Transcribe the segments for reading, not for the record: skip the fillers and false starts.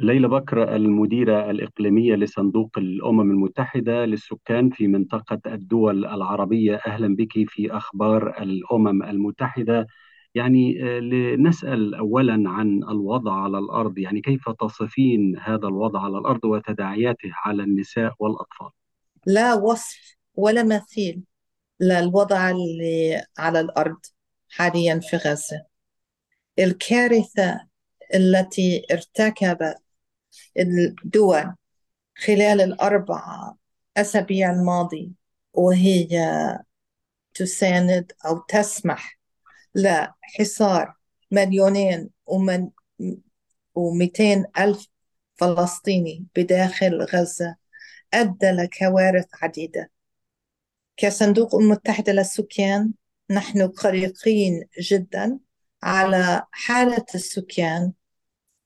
ليلى بكر المديرة الإقليمية لصندوق الأمم المتحدة للسكان في منطقة الدول العربية، أهلا بك في أخبار الأمم المتحدة. لنسأل أولا عن الوضع على الأرض، كيف تصفين هذا الوضع على الأرض وتداعياته على النساء والأطفال؟ لا وصف ولا مثيل للوضع اللي على الأرض حاليا في غزة. الكارثة التي ارتكبت الدول خلال ال4 أسابيع الماضي وهي تساند أو تسمح لحصار 2,200,000 فلسطيني بداخل غزة أدى لكوارث عديدة. كصندوق الأمم المتحدة للسكان نحن قلقين جدا على حالة السكان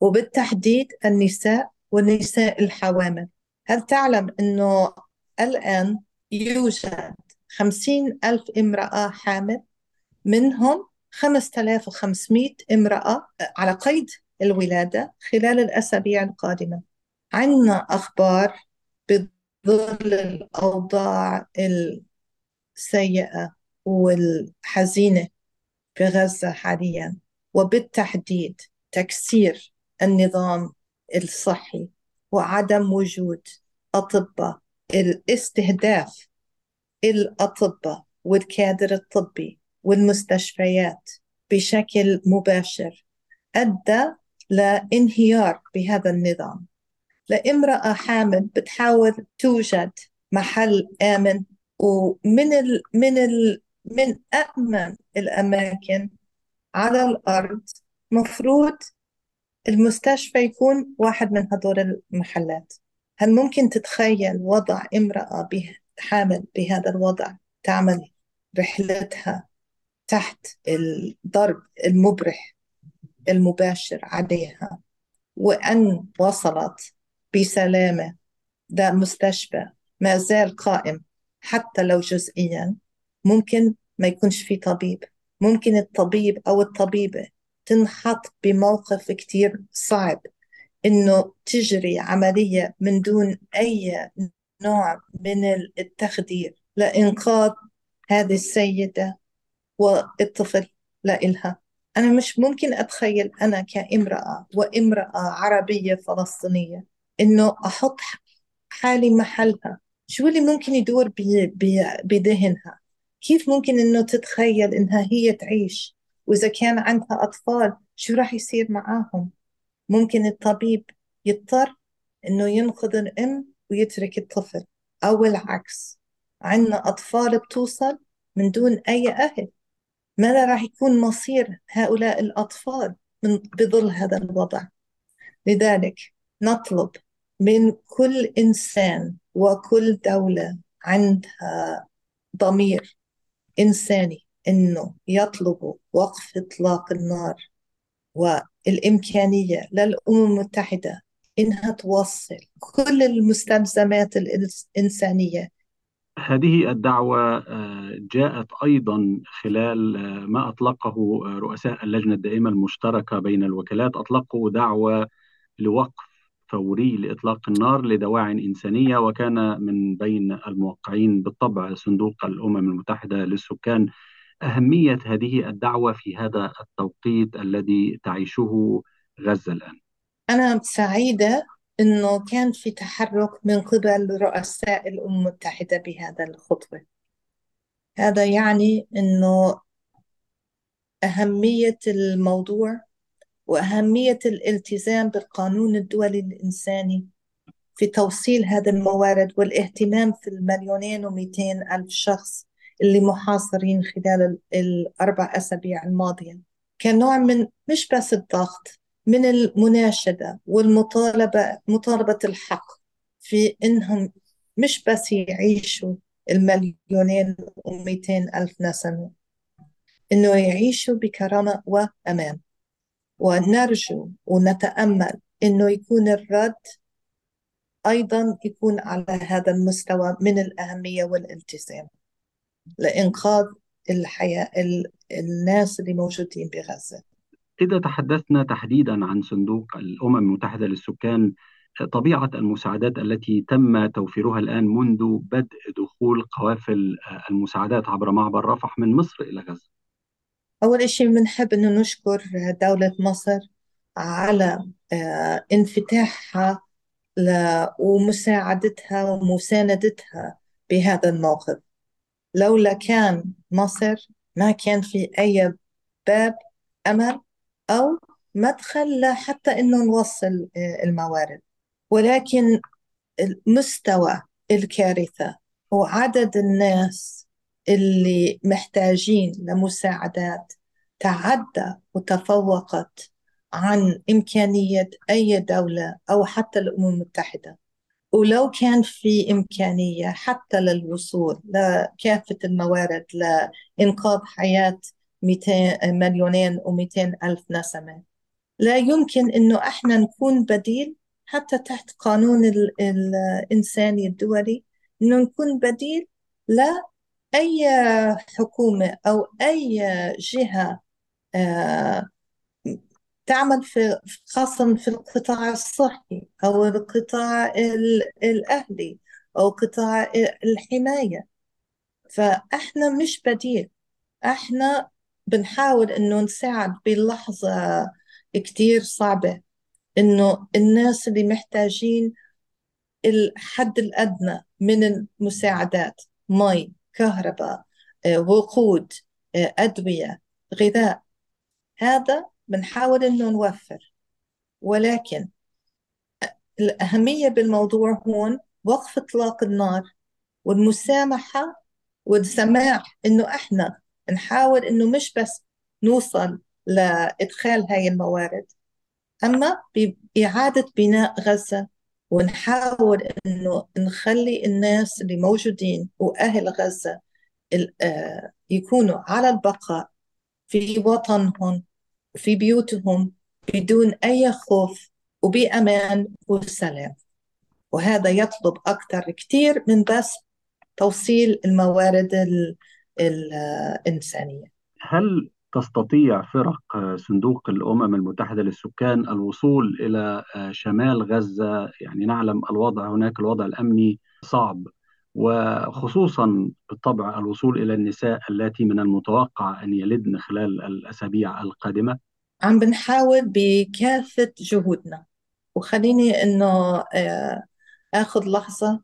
وبالتحديد النساء والنساء الحوامل. هل تعلم أنه الآن يوجد 50,000 امرأة حامل، منهم 5,500 امرأة على قيد الولادة خلال الأسابيع القادمة. عندنا أخبار بظل الأوضاع السيئة والحزينة في غزة حاليا، وبالتحديد تكسير النظام الصحي وعدم وجود أطباء، الاستهداف الأطباء والكادر الطبي والمستشفيات بشكل مباشر أدى لانهيار بهذا النظام. لامرأة حامل بتحاول توجد محل آمن ومن أأمن الأماكن على الأرض، مفروض المستشفى يكون واحد من هذول المحلات. هل ممكن تتخيل وضع امرأة حامل بهذا الوضع تعمل رحلتها تحت الضرب المبرح المباشر عليها وأن وصلت بسلامة لمستشفى ما زال قائم حتى لو جزئياً؟ ممكن ما يكونش في طبيب، ممكن الطبيب أو الطبيبة تنحط بموقف كتير صعب إنه تجري عملية من دون أي نوع من التخدير لإنقاذ هذه السيدة والطفل لإلها. أنا مش ممكن أتخيل أنا كامرأة عربية فلسطينية إنه أحط حالي محلها. شو اللي ممكن يدور بذهنها؟ كيف ممكن إنه تتخيل إنها هي تعيش؟ وإذا كان عندها أطفال شو راح يصير معاهم؟ ممكن الطبيب يضطر إنه ينقذ الأم ويترك الطفل أو العكس. عندنا أطفال بتوصل من دون أي أهل. ماذا راح يكون مصير هؤلاء الأطفال بظل هذا الوضع؟ لذلك نطلب من كل إنسان وكل دولة عندها ضمير إنساني إنه يطلبوا وقف إطلاق النار والإمكانية للأمم المتحدة إنها توصل كل المستلزمات الإنسانية. هذه الدعوة جاءت أيضا خلال ما أطلقه رؤساء اللجنة الدائمة المشتركة بين الوكالات، أطلقوا دعوة لوقف فوري لإطلاق النار لدواعٍ إنسانية، وكان من بين الموقعين بالطبع صندوق الأمم المتحدة للسكان. أهمية هذه الدعوة في هذا التوقيت الذي تعيشه غزة الآن؟ أنا سعيدة أنه كان في تحرك من قبل رؤساء الأمم المتحدة بهذا الخطوة. هذا يعني أنه أهمية الموضوع وأهمية الالتزام بالقانون الدولي الإنساني في توصيل هذا الموارد والاهتمام في 2,200,000 شخص اللي محاصرين خلال 4 أسابيع الماضية كنوع من مش بس الضغط، من المناشدة مطالبة الحق في إنهم مش بس يعيشوا 2,200,000 نسمة، إنه يعيشوا بكرامة وأمان. ونرجو ونتأمل إنه يكون الرد أيضا يكون على هذا المستوى من الأهمية والالتزام لإنقاذ الحياة الناس اللي موجودين بغزة. إذا تحدثنا تحديدا عن صندوق الأمم المتحدة للسكان، طبيعة المساعدات التي تم توفيرها الآن منذ بدء دخول قوافل المساعدات عبر معبر رفح من مصر إلى غزة. أول شيء بنحب أنه نشكر دولة مصر على انفتاحها ومساعدتها ومساندتها بهذا الموقف. لولا كان مصر ما كان في أي باب أمل أو مدخل حتى أنه نوصل الموارد، ولكن مستوى الكارثة وعدد الناس اللي محتاجين لمساعدات تعدى وتفوقت عن إمكانية أي دولة أو حتى الأمم المتحدة. ولو كان في إمكانية حتى للوصول لكافة الموارد لإنقاذ حياة 2,200,000 نسمة، لا يمكن إنه إحنا نكون بديل حتى تحت قانون الإنساني الدولي، إنه نكون بديل لأي حكومة أو أي جهة تعمل في خاصة في القطاع الصحي أو القطاع الأهلي أو قطاع الحماية. فإحنا مش بديل، إحنا بنحاول إنه نساعد بلحظة كتير صعبة، إنه الناس اللي محتاجين الحد الأدنى من المساعدات، مي، كهرباء، وقود، أدوية، غذاء، هذا بنحاول إنه نوفر. ولكن الأهمية بالموضوع هون وقف إطلاق النار والمسامحة والسماع، إنه إحنا نحاول إنه مش بس نوصل لإدخال هاي الموارد، أما بإعادة بناء غزة، ونحاول إنه نخلي الناس اللي موجودين وأهل غزة يكونوا على البقاء في وطنهم وفي بيوتهم بدون أي خوف وبأمان وسلام. وهذا يطلب أكثر كتير من بس توصيل الموارد الإنسانية. هل تستطيع فرق صندوق الأمم المتحدة للسكان الوصول إلى شمال غزة؟ يعني نعلم الوضع هناك، الوضع الأمني صعب، وخصوصا بالطبع الوصول إلى النساء التي من المتوقع أن يلدن خلال الأسابيع القادمة. عم بنحاول بكافة جهودنا، وخليني أنه أخذ لحظة.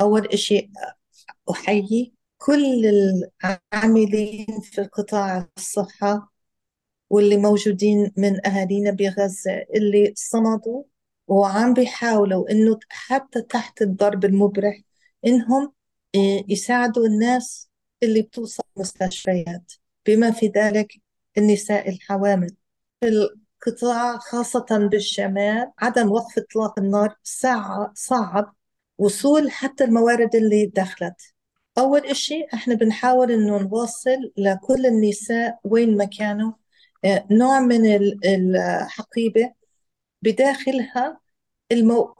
أول إشي أحيي كل العاملين في قطاع الصحة واللي موجودين من أهالينا بغزة اللي صمدوا وعم بيحاولوا إنه حتى تحت الضرب المبرح إنهم يساعدوا الناس اللي بتوصل مستشفيات، بما في ذلك النساء الحوامل. في القطاع خاصة بالشمال عدم وقف إطلاق النار صعب وصول حتى الموارد اللي دخلت. أول إشي إحنا بنحاول إنه نوصل لكل النساء وين ما كانوا نوع من الحقيبة بداخلها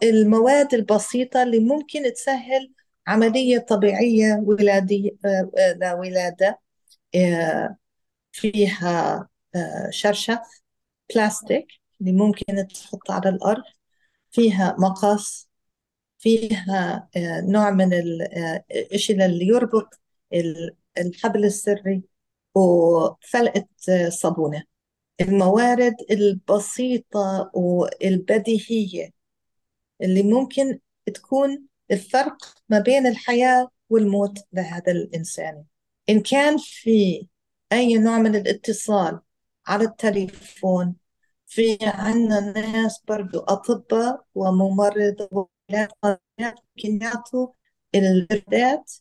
المواد البسيطة اللي ممكن تسهل عملية طبيعية ولادية، لولادة فيها شرشف بلاستيك اللي ممكن تحط على الأرض، فيها مقص، فيها نوع من الشيء اللي يربط الحبل السري، وفلقة صابونة. الموارد البسيطة والبديهية اللي ممكن تكون الفرق ما بين الحياة والموت لهذا الإنسان. إن كان في أي نوع من الاتصال على التليفون، في عنا ناس برضو أطباء وممرضة ممكن يعطوا الإردات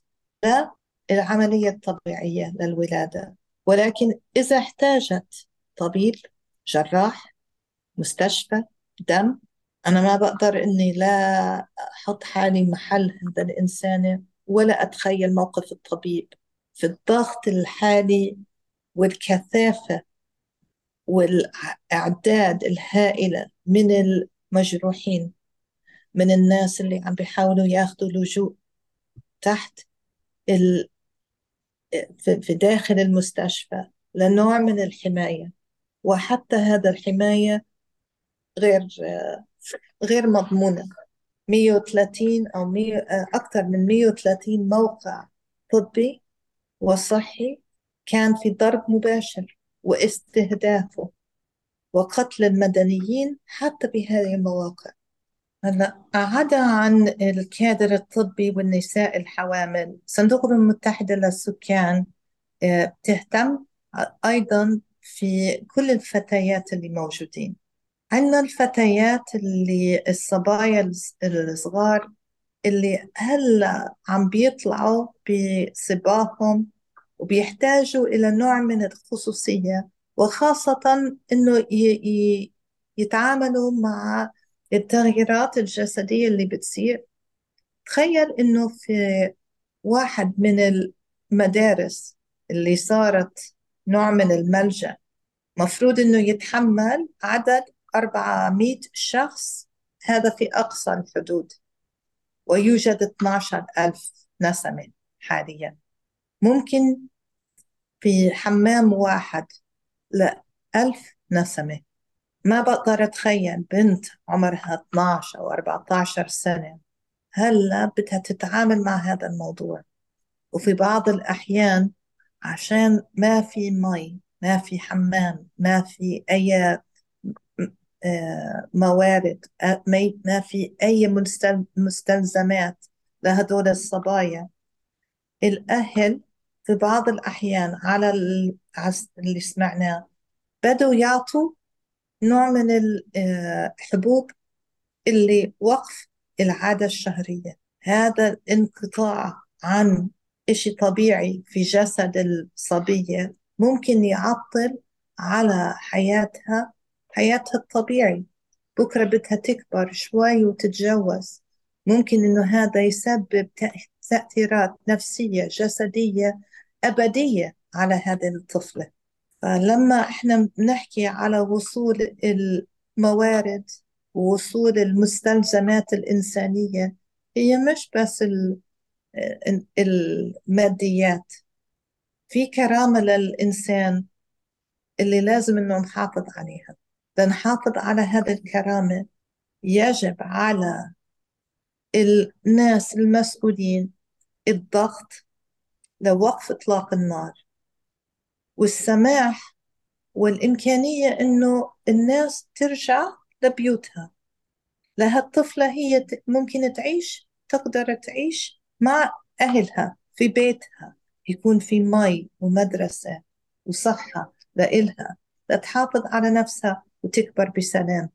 للعملية الطبيعية للولادة. ولكن إذا احتاجت طبيب، جراح، مستشفى، دم، أنا ما بقدر إني لا أحط حالي محل هذا الإنسان ولا أتخيل موقف الطبيب في الضغط الحالي والكثافة والأعداد الهائلة من المجروحين، من الناس اللي عم بيحاولوا ياخدوا لجوء تحت في داخل المستشفى لنوع من الحماية. وحتى هذا الحماية غير مضمونة. 130 أو أكثر من 130 موقع طبي وصحي كان في ضرب مباشر واستهدافه وقتل المدنيين حتى بهذه المواقع. عدا عن الكادر الطبي والنساء الحوامل، صندوق الأمم المتحدة للسكان بتهتم أيضا في كل الفتيات اللي موجودين. عندنا الفتيات اللي الصبايا الصغار اللي هلا عم بيطلعوا بصباهم وبيحتاجوا إلى نوع من الخصوصية، وخاصة إنه يتعاملوا مع التغييرات الجسدية اللي بتصير. تخيل إنه في واحد من المدارس اللي صارت نوع من الملجأ مفروض إنه يتحمل عدد 400 شخص، هذا في أقصى الحدود، ويوجد 12,000 نسمة حاليا. ممكن في حمام واحد ل1000 نسمة. ما بقدر أتخيل بنت عمرها 12 أو 14 سنة هلأ بدها تتعامل مع هذا الموضوع. وفي بعض الأحيان عشان ما في مي، ما في حمام، ما في أي موارد، ما في أي مستلزمات لهدول الصبايا، الأهل في بعض الأحيان على اللي سمعناه بدوا يعطوا نوع من الحبوب اللي وقف العادة الشهرية. هذا الانقطاع عن إشي طبيعي في جسد الصبية ممكن يعطل على حياتها الطبيعي. بكرة بدها تكبر شوي وتتجوز، ممكن إنه هذا يسبب تأثيرات نفسية جسدية أبدية على هذه الطفلة. فلما إحنا نحكي على وصول الموارد ووصول المستلزمات الإنسانية، هي مش بس الماديات، في كرامة للإنسان اللي لازم إنه نحافظ عليها. لنحافظ على هذه الكرامة يجب على الناس المسؤولين الضغط لوقف إطلاق النار والسماح والإمكانية إنه الناس ترجع لبيوتها. لهالطفلة هي ممكن تقدر تعيش مع أهلها في بيتها، يكون في مي ومدرسة وصحة لإلها، لتحافظ على نفسها وتكبر بسلام.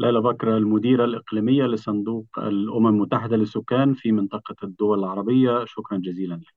ليلى بكر، المديرة الإقليمية لصندوق الأمم المتحدة للسكان في منطقة الدول العربية، شكرا جزيلا لك.